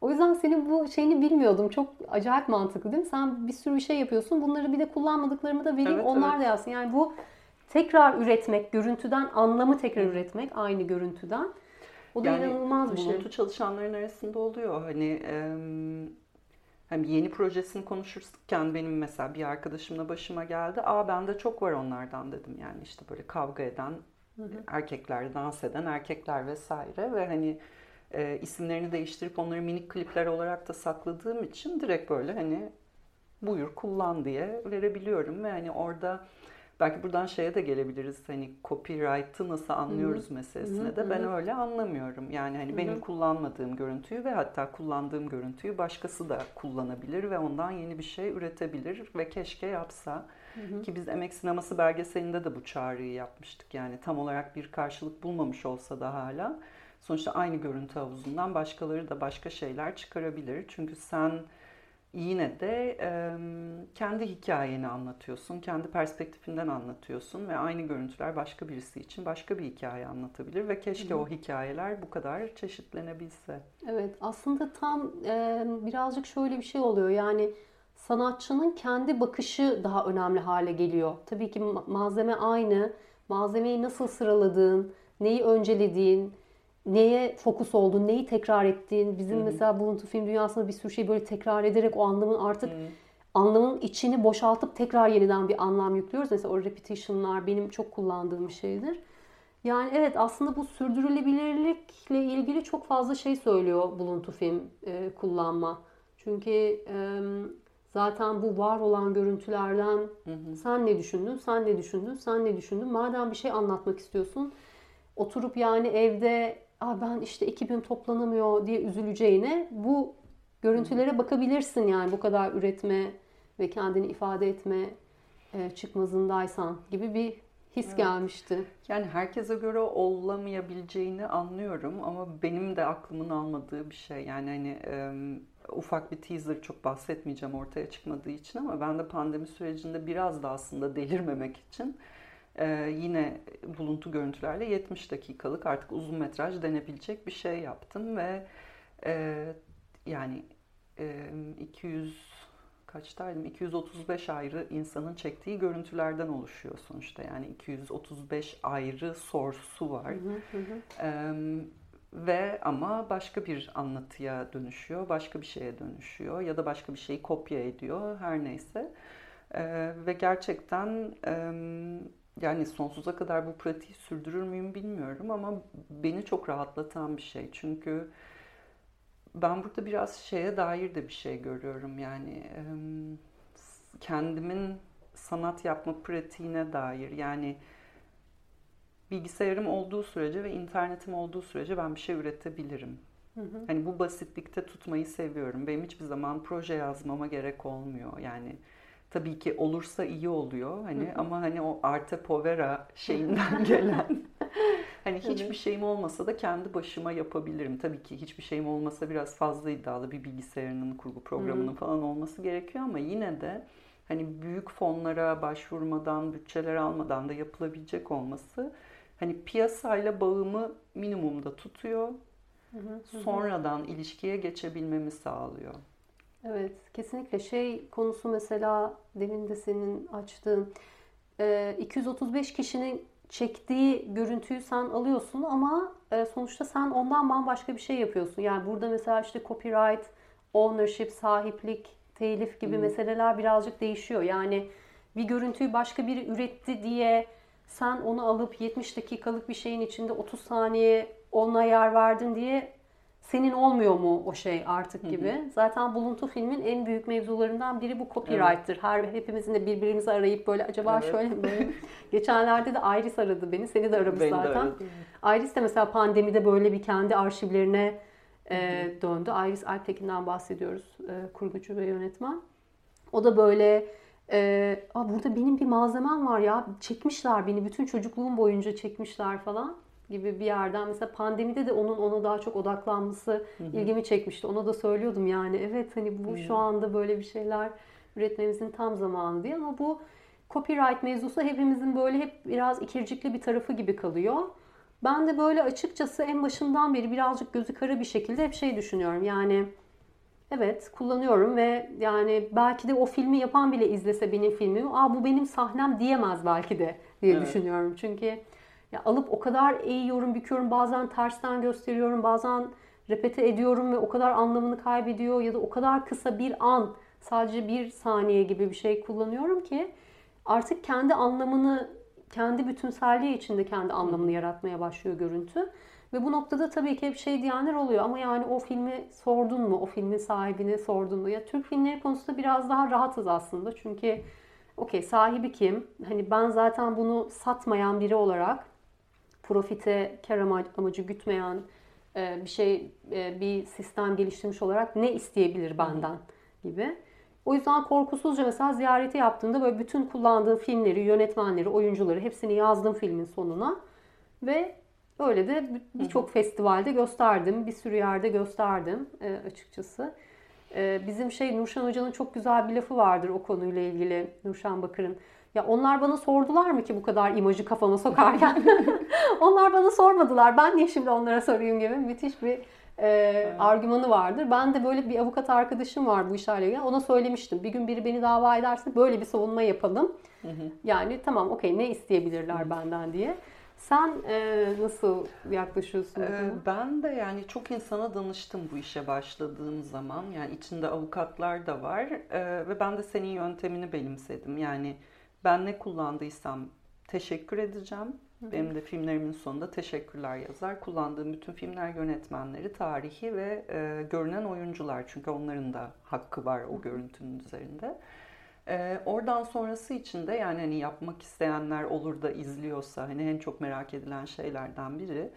O yüzden senin bu şeyini bilmiyordum. Çok acayip mantıklı değil mi? Sen bir sürü şey yapıyorsun. Bunları bir de kullanmadıklarımı da vereyim. Evet, onlar evet. da yazsın. Yani bu tekrar üretmek, görüntüden anlamı tekrar üretmek aynı görüntüden. O da yani inanılmaz bir şey. Buluntu çalışanların arasında oluyor. Hani hem yeni projesini konuşurken benim mesela bir arkadaşımla başıma geldi. Aa bende çok var onlardan dedim. Yani işte böyle kavga eden hı hı. erkekler, dans eden erkekler vesaire ve hani e, isimlerini değiştirip onları minik klipler olarak da sakladığım için direkt böyle hani buyur kullan diye verebiliyorum ve hani orada belki buradan şeye de gelebiliriz. Hani copyright'ı nasıl anlıyoruz Hı-hı. meselesine Hı-hı. de ben öyle anlamıyorum. Yani hani Hı-hı. benim kullanmadığım görüntüyü ve hatta kullandığım görüntüyü başkası da kullanabilir ve ondan yeni bir şey üretebilir ve keşke yapsa. Hı-hı. Ki biz Emek Sineması belgeselinde de bu çağrıyı yapmıştık. Yani tam olarak bir karşılık bulmamış olsa da hala sonuçta aynı görüntü havuzundan başkaları da başka şeyler çıkarabilir. Çünkü sen yine de e, kendi hikayeni anlatıyorsun, kendi perspektifinden anlatıyorsun ve aynı görüntüler başka birisi için başka bir hikaye anlatabilir ve keşke Hı. o hikayeler bu kadar çeşitlenebilse. Evet, aslında tam e, birazcık şöyle bir şey oluyor yani sanatçının kendi bakışı daha önemli hale geliyor. Tabii ki malzeme aynı, malzemeyi nasıl sıraladığın, neyi öncelediğin, neye fokus oldun, neyi tekrar ettiğin. Bizim Hı-hı. mesela buluntu film dünyasında bir sürü şey böyle tekrar ederek o anlamın artık Hı-hı. anlamın içini boşaltıp tekrar yeniden bir anlam yüklüyoruz. Mesela o repetition'lar benim çok kullandığım şeydir. Yani evet aslında bu sürdürülebilirlikle ilgili çok fazla şey söylüyor buluntu film e, kullanma. Çünkü e, zaten bu var olan görüntülerden Hı-hı. sen ne düşündün, sen ne düşündün, sen ne düşündün. Madem bir şey anlatmak istiyorsun oturup yani evde Aa ben işte ekibim toplanamıyor diye üzüleceğine bu görüntülere bakabilirsin yani bu kadar üretme ve kendini ifade etme çıkmazındaysan gibi bir his evet. gelmişti. Yani herkese göre olamayabileceğini anlıyorum ama benim de aklımın almadığı bir şey. Yani hani um, ufak bir teaser, çok bahsetmeyeceğim ortaya çıkmadığı için, ama ben de pandemi sürecinde biraz da aslında delirmemek için e, yine buluntu görüntülerle yetmiş dakikalık artık uzun metraj denebilecek bir şey yaptım ve e, yani e, iki yüz kaçtaydım? iki yüz otuz beş ayrı insanın çektiği görüntülerden oluşuyor sonuçta. Yani iki yüz otuz beş ayrı source'u var. Hı hı hı. Ee, ve ama başka bir anlatıya dönüşüyor, başka bir şeye dönüşüyor ya da başka bir şeyi kopya ediyor, her neyse. Ee, ve gerçekten e, yani sonsuza kadar bu pratiği sürdürür müyüm bilmiyorum ama beni çok rahatlatan bir şey. Çünkü ben burada biraz şeye dair de bir şey görüyorum, yani kendimin sanat yapma pratiğine dair. Yani bilgisayarım olduğu sürece ve internetim olduğu sürece ben bir şey üretebilirim. Hı hı. Hani bu basitlikte tutmayı seviyorum. Benim hiçbir zaman proje yazmama gerek olmuyor. Yani tabii ki olursa iyi oluyor. Hani hı hı. ama hani o Arte Povera şeyinden gelen. Hani hiçbir şeyim olmasa da kendi başıma yapabilirim. Tabii ki hiçbir şeyim olmasa biraz fazla iddialı, bir bilgisayarının, kurgu programının Hı-hı. falan olması gerekiyor ama yine de hani büyük fonlara başvurmadan, bütçeler almadan da yapılabilecek olması hani piyasayla bağımı minimumda tutuyor. Hı-hı. Sonradan ilişkiye geçebilmemi sağlıyor. Evet, kesinlikle. Şey konusu mesela demin de senin açtığın iki yüz otuz beş kişinin çektiği görüntüyü sen alıyorsun ama sonuçta sen ondan bambaşka bir şey yapıyorsun. Yani burada mesela işte copyright, ownership, sahiplik, telif gibi hmm. meseleler birazcık değişiyor. Yani bir görüntüyü başka biri üretti diye sen onu alıp yetmiş dakikalık bir şeyin içinde otuz saniye ona yer verdin diye senin olmuyor mu o şey artık gibi. Hmm. Zaten buluntu filmin en büyük mevzularından biri bu copyright'tır. Evet. Her hepimizin de birbirimizi arayıp böyle acaba evet. şöyle mi? Geçenlerde de Iris aradı beni. Seni de aramış ben zaten. De Iris de mesela pandemide böyle bir kendi arşivlerine hmm. e, döndü. Iris Alptekin'den bahsediyoruz. E, kurgucu ve yönetmen. O da böyle e, Aa, burada benim bir malzemem var ya. Çekmişler beni. Bütün çocukluğum boyunca çekmişler falan. Gibi bir yerden mesela pandemide de onun ona daha çok odaklanması hı hı. ilgimi çekmişti. Ona da söylüyordum yani evet hani bu hı. şu anda böyle bir şeyler üretmemizin tam zamanı diye ama bu copyright mevzusu hepimizin böyle hep biraz ikircikli bir tarafı gibi kalıyor. Ben de böyle açıkçası en başından beri birazcık gözü kara bir şekilde hep şey düşünüyorum yani evet kullanıyorum ve yani belki de o filmi yapan bile izlese benim filmimi aa bu benim sahnem diyemez belki de diye evet. düşünüyorum çünkü ya alıp o kadar eğiyorum, büküyorum, bazen tersten gösteriyorum, bazen repete ediyorum ve o kadar anlamını kaybediyor ya da o kadar kısa bir an, sadece bir saniye gibi bir şey kullanıyorum ki artık kendi anlamını, kendi bütünselliği içinde kendi anlamını yaratmaya başlıyor görüntü. Ve bu noktada tabii ki hep şey diyenler oluyor ama yani o filmi sordun mu, o filmin sahibine sordun mu? Ya Türk filmleri konusunda biraz daha rahatız aslında çünkü okey sahibi kim? Hani ben zaten bunu satmayan biri olarak profite, kar amacı gütmeyen bir şey, bir sistem geliştirmiş olarak ne isteyebilir benden gibi. O yüzden korkusuzca mesela ziyareti yaptığımda böyle bütün kullandığım filmleri, yönetmenleri, oyuncuları hepsini yazdım filmin sonuna. Ve öyle de birçok festivalde gösterdim, bir sürü yerde gösterdim açıkçası. Bizim şey Nurşan Hoca'nın çok güzel bir lafı vardır o konuyla ilgili, Nurşan Bakır'ın. Ya onlar bana sordular mı ki bu kadar imajı kafama sokarken? Onlar bana sormadılar. Ben niye şimdi onlara sorayım gibi müthiş bir e, evet. argümanı vardır. Ben de böyle bir avukat arkadaşım var bu işlerle ilgili. Ona söylemiştim. Bir gün biri beni dava ederse böyle bir savunma yapalım. Hı hı. Yani tamam okey ne isteyebilirler hı. benden diye. Sen e, nasıl yaklaşıyorsun? Ee, ben de yani çok insana danıştım bu işe başladığım zaman. Yani içinde avukatlar da var. E, ve ben de senin yöntemini benimsedim. Yani ben ne kullandıysam teşekkür edeceğim. Hı hı. Benim de filmlerimin sonunda teşekkürler yazar. Kullandığım bütün filmler yönetmenleri, tarihi ve e, görünen oyuncular. Çünkü onların da hakkı var o görüntünün üzerinde. E, oradan sonrası için de yani hani yapmak isteyenler olur da izliyorsa hani en çok merak edilen şeylerden biri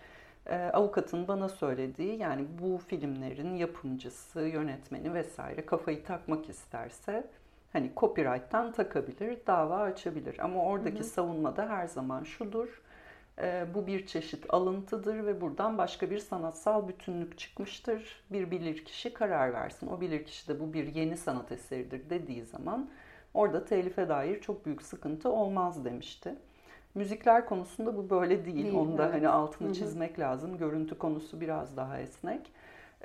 e, avukatın bana söylediği yani bu filmlerin yapımcısı, yönetmeni vesaire kafayı takmak isterse hani copyright'tan takabilir, dava açabilir. Ama oradaki hı hı. savunmada her zaman şudur. E, bu bir çeşit alıntıdır ve buradan başka bir sanatsal bütünlük çıkmıştır. Bir bilirkişi karar versin. O bilirkişi de bu bir yeni sanat eseridir dediği zaman orada telife dair çok büyük sıkıntı olmaz demişti. Müzikler konusunda bu böyle değil. değil Onu da evet. hani altını hı hı. çizmek lazım. Görüntü konusu biraz daha esnek.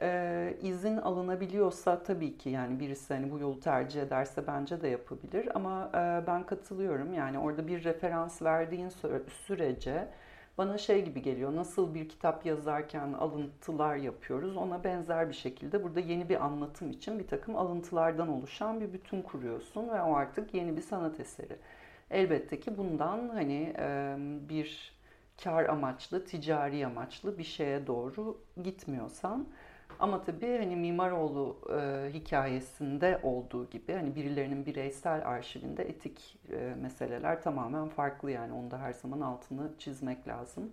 Ee, izin alınabiliyorsa tabii ki yani birisi hani bu yolu tercih ederse bence de yapabilir. Ama e, ben katılıyorum. Yani orada bir referans verdiğin süre, sürece bana şey gibi geliyor. Nasıl bir kitap yazarken alıntılar yapıyoruz, ona benzer bir şekilde burada yeni bir anlatım için bir takım alıntılardan oluşan bir bütün kuruyorsun ve o artık yeni bir sanat eseri. Elbette ki bundan hani e, bir kar amaçlı, ticari amaçlı bir şeye doğru gitmiyorsan. Ama tabii hani Mimaroğlu e, hikayesinde olduğu gibi hani birilerinin bireysel arşivinde etik e, meseleler tamamen farklı, yani onu da her zaman altını çizmek lazım.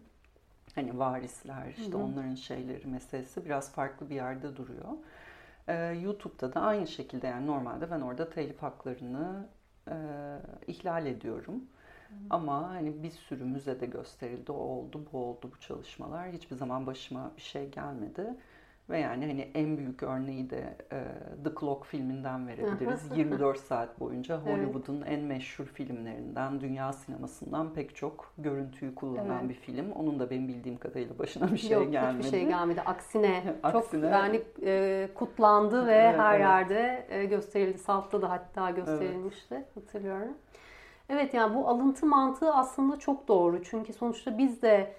Hani varisler işte hı hı. onların şeyleri meselesi biraz farklı bir yerde duruyor. E, YouTube'da da aynı şekilde yani normalde ben orada telif haklarını e, ihlal ediyorum. Ama hani bir sürü müzede gösterildi, o oldu, bu oldu, bu çalışmalar. Hiçbir zaman başıma bir şey gelmedi. Ve yani hani en büyük örneği de e, The Clock filminden verebiliriz. yirmi dört saat boyunca Hollywood'un evet. en meşhur filmlerinden, dünya sinemasından pek çok görüntüyü kullanan evet. bir film. Onun da benim bildiğim kadarıyla başına bir şey Yok, gelmedi. Yok, hiçbir şey gelmedi. Aksine, Aksine. çok yani e, kutlandı ve evet, her evet. yerde e, gösterildi. Salt'ta da hatta gösterilmişti evet. hatırlıyorum. Evet, yani bu alıntı mantığı aslında çok doğru. Çünkü sonuçta biz de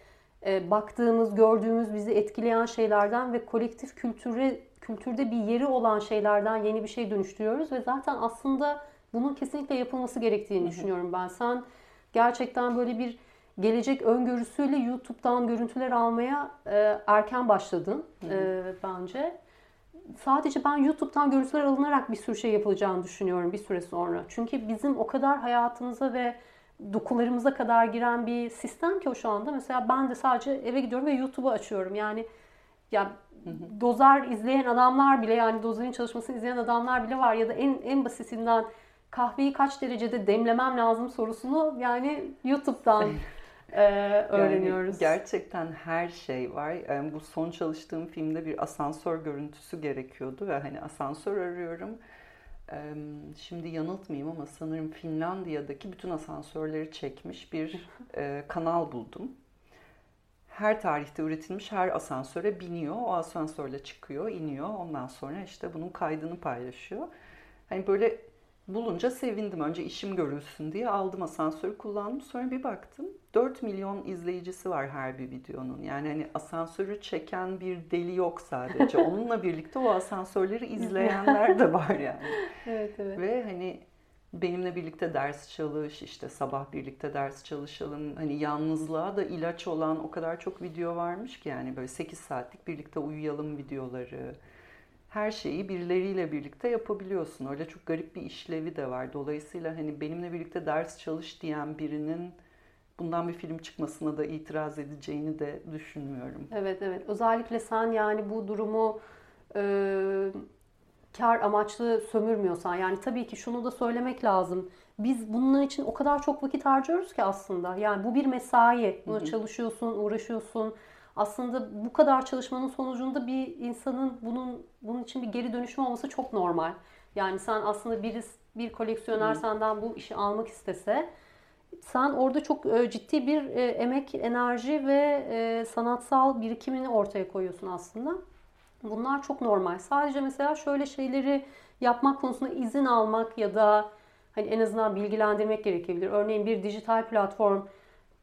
e, baktığımız, gördüğümüz, bizi etkileyen şeylerden ve kolektif kültüre, kültürde bir yeri olan şeylerden yeni bir şey dönüştürüyoruz. Ve zaten aslında bunun kesinlikle yapılması gerektiğini Hı-hı. düşünüyorum ben. Sen gerçekten böyle bir gelecek öngörüsüyle YouTube'dan görüntüler almaya e, erken başladın e, bence. Sadece ben YouTube'dan görüntüler alınarak bir sürü şey yapılacağını düşünüyorum bir süre sonra. Çünkü bizim o kadar hayatımıza ve dokularımıza kadar giren bir sistem ki o şu anda. Mesela ben de sadece eve gidiyorum ve YouTube'u açıyorum. Yani ya Dozer izleyen adamlar bile, yani Dozer'in çalışmasını izleyen adamlar bile var. Ya da en en basitinden kahveyi kaç derecede demlemem lazım sorusunu yani YouTube'dan Ee, öğreniyoruz. Yani gerçekten her şey var. Yani bu son çalıştığım filmde bir asansör görüntüsü gerekiyordu ve hani asansör arıyorum. Ee, şimdi yanıltmayayım ama sanırım Finlandiya'daki bütün asansörleri çekmiş bir e, kanal buldum. Her tarihte üretilmiş, her asansöre biniyor, o asansörle çıkıyor, iniyor. Ondan sonra işte bunun kaydını paylaşıyor. Hani böyle bulunca sevindim. Önce işim görülsün diye aldım, asansörü kullandım. Sonra bir baktım. dört milyon izleyicisi var her bir videonun. Yani hani asansörü çeken bir deli yok sadece. Onunla birlikte o asansörleri izleyenler de var yani. Evet, evet. Ve hani benimle birlikte ders çalış, işte sabah birlikte ders çalışalım. Hani yalnızlığa da ilaç olan o kadar çok video varmış ki yani böyle sekiz saatlik birlikte uyuyalım videoları. Her şeyi birileriyle birlikte yapabiliyorsun. Öyle çok garip bir işlevi de var. Dolayısıyla hani benimle birlikte ders çalış diyen birinin bundan bir film çıkmasına da itiraz edeceğini de düşünmüyorum. Evet evet. Özellikle sen yani bu durumu e, kar amaçlı sömürmüyorsan. Yani tabii ki şunu da söylemek lazım. Biz bunun için o kadar çok vakit harcıyoruz ki aslında. Yani bu bir mesai. Buna çalışıyorsun, uğraşıyorsun. Aslında bu kadar çalışmanın sonucunda bir insanın bunun bunun için bir geri dönüşüm olması çok normal. Yani sen aslında bir, bir koleksiyoner Hı. senden bu işi almak istese, sen orada çok ciddi bir emek, enerji ve sanatsal birikimini ortaya koyuyorsun aslında. Bunlar çok normal. Sadece mesela şöyle şeyleri yapmak konusunda izin almak ya da hani en azından bilgilendirmek gerekebilir. Örneğin bir dijital platform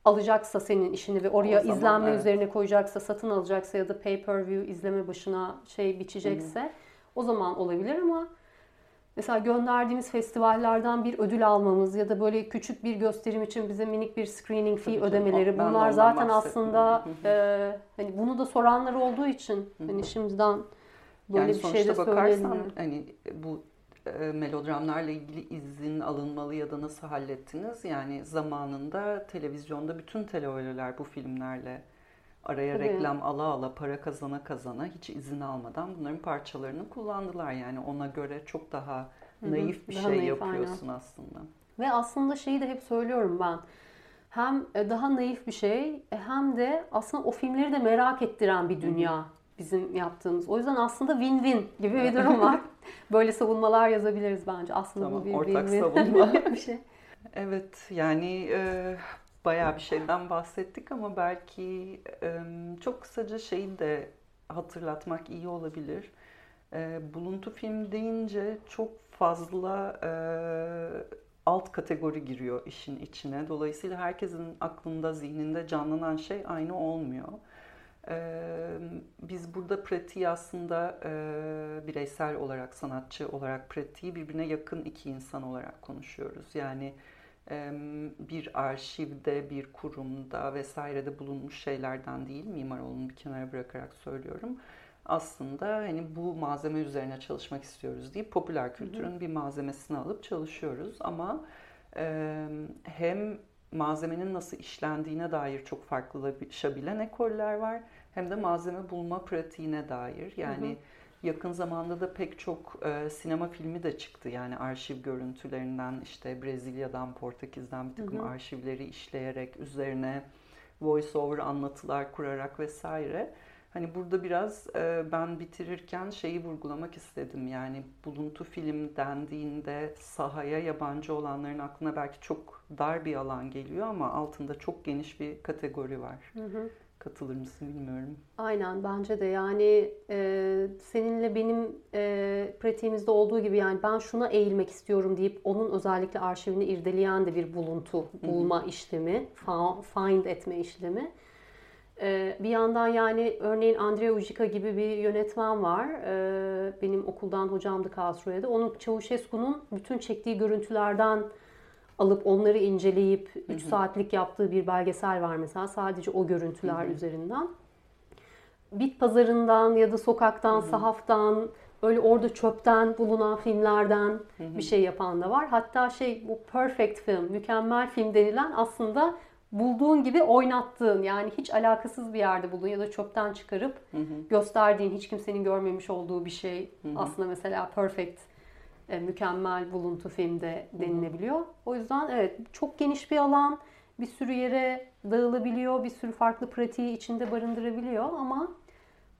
alacaksa senin işini ve oraya zaman, izlenme evet. üzerine koyacaksa, satın alacaksa ya da pay-per-view izleme başına şey biçecekse Hı-hı. o zaman olabilir ama mesela gönderdiğimiz festivallerden bir ödül almamız ya da böyle küçük bir gösterim için bize minik bir screening fee ödemeleri canım, bunlar zaten aslında e, hani bunu da soranlar olduğu için Hı-hı. hani şimdiden böyle yani bir şey de söyleyelim. Yani sonuçta hani bu melodramlarla ilgili izin alınmalı ya da nasıl hallettiniz? Yani zamanında televizyonda bütün televizyonlar bu filmlerle araya Tabii. reklam ala ala para kazana kazana hiç izin almadan bunların parçalarını kullandılar. Yani ona göre çok daha naif bir daha şey naif, yapıyorsun aynen. aslında. Ve aslında şeyi de hep söylüyorum ben. Hem daha naif bir şey hem de aslında o filmleri de merak ettiren bir dünya bizim yaptığımız. O yüzden aslında win-win gibi bir durum var. Böyle savunmalar yazabiliriz bence. Aslında tamam, bu bir ortak win-win savunma. bir şey. Evet yani e, bayağı bir şeyden bahsettik ama belki e, çok kısaca şeyi de hatırlatmak iyi olabilir. E, buluntu film deyince çok fazla... E, alt kategori giriyor işin içine. Dolayısıyla herkesin aklında, zihninde canlanan şey aynı olmuyor. Ee, biz burada pratiği aslında e, bireysel olarak, sanatçı olarak pratiği birbirine yakın iki insan olarak konuşuyoruz. Yani e, bir arşivde, bir kurumda vesairede bulunmuş şeylerden değil, Mimaroğlu'nu bir kenara bırakarak söylüyorum. Aslında hani bu malzeme üzerine çalışmak istiyoruz diye popüler kültürün hı hı. bir malzemesini alıp çalışıyoruz. Ama e, hem malzemenin nasıl işlendiğine dair çok farklılaşabilen ekoller var. Hem de malzeme bulma pratiğine dair. Yani hı hı. yakın zamanda da pek çok e, sinema filmi de çıktı. Yani arşiv görüntülerinden işte Brezilya'dan, Portekiz'den bir takım hı hı. arşivleri işleyerek, üzerine voice over anlatılar kurarak vesaire... Hani burada biraz ben bitirirken şeyi vurgulamak istedim. Yani buluntu film dendiğinde sahaya yabancı olanların aklına belki çok dar bir alan geliyor ama altında çok geniş bir kategori var. Hı hı. Katılır mısın bilmiyorum. Aynen bence de yani e, seninle benim e, pratiğimizde olduğu gibi yani ben şuna eğilmek istiyorum deyip onun özellikle arşivini irdeleyen de bir buluntu bulma hı hı. işlemi, find etme işlemi. Bir yandan yani örneğin Andrea Ujica gibi bir yönetmen var. Benim okuldan hocamdı Karlsruya'da. Onun Çavuşesku'nun bütün çektiği görüntülerden alıp onları inceleyip hı hı. üç saatlik yaptığı bir belgesel var mesela. Sadece o görüntüler hı hı. üzerinden. Bit pazarından ya da sokaktan, hı hı. sahaftan, öyle orada çöpten bulunan filmlerden hı hı. bir şey yapan da var. Hatta şey bu perfect film, mükemmel film denilen aslında... Bulduğun gibi oynattığın yani hiç alakasız bir yerde bulduğun ya da çöpten çıkarıp hı hı. gösterdiğin hiç kimsenin görmemiş olduğu bir şey hı hı. aslında mesela perfect, mükemmel buluntu filmde denilebiliyor. Hı hı. O yüzden evet çok geniş bir alan, bir sürü yere dağılabiliyor, bir sürü farklı pratiği içinde barındırabiliyor ama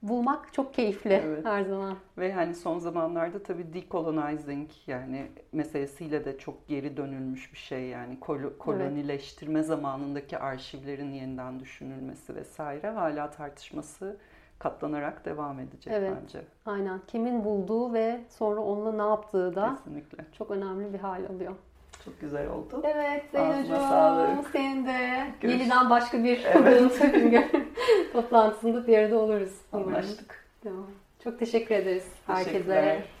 bulmak çok keyifli evet. her zaman. Ve hani son zamanlarda tabii decolonizing yani meselesiyle de çok geri dönülmüş bir şey yani kol- kolonileştirme evet. zamanındaki arşivlerin yeniden düşünülmesi vesaire hala tartışması katlanarak devam edecek evet. bence. Aynen. Kimin bulduğu ve sonra onunla ne yaptığı da kesinlikle çok önemli bir hal alıyor. Çok güzel oldu. Evet Zeynacığım senin de görüş. Yeniden başka bir evet. toplantısında bir arada oluruz. Anlaştık. Tamam. Çok teşekkür ederiz herkese.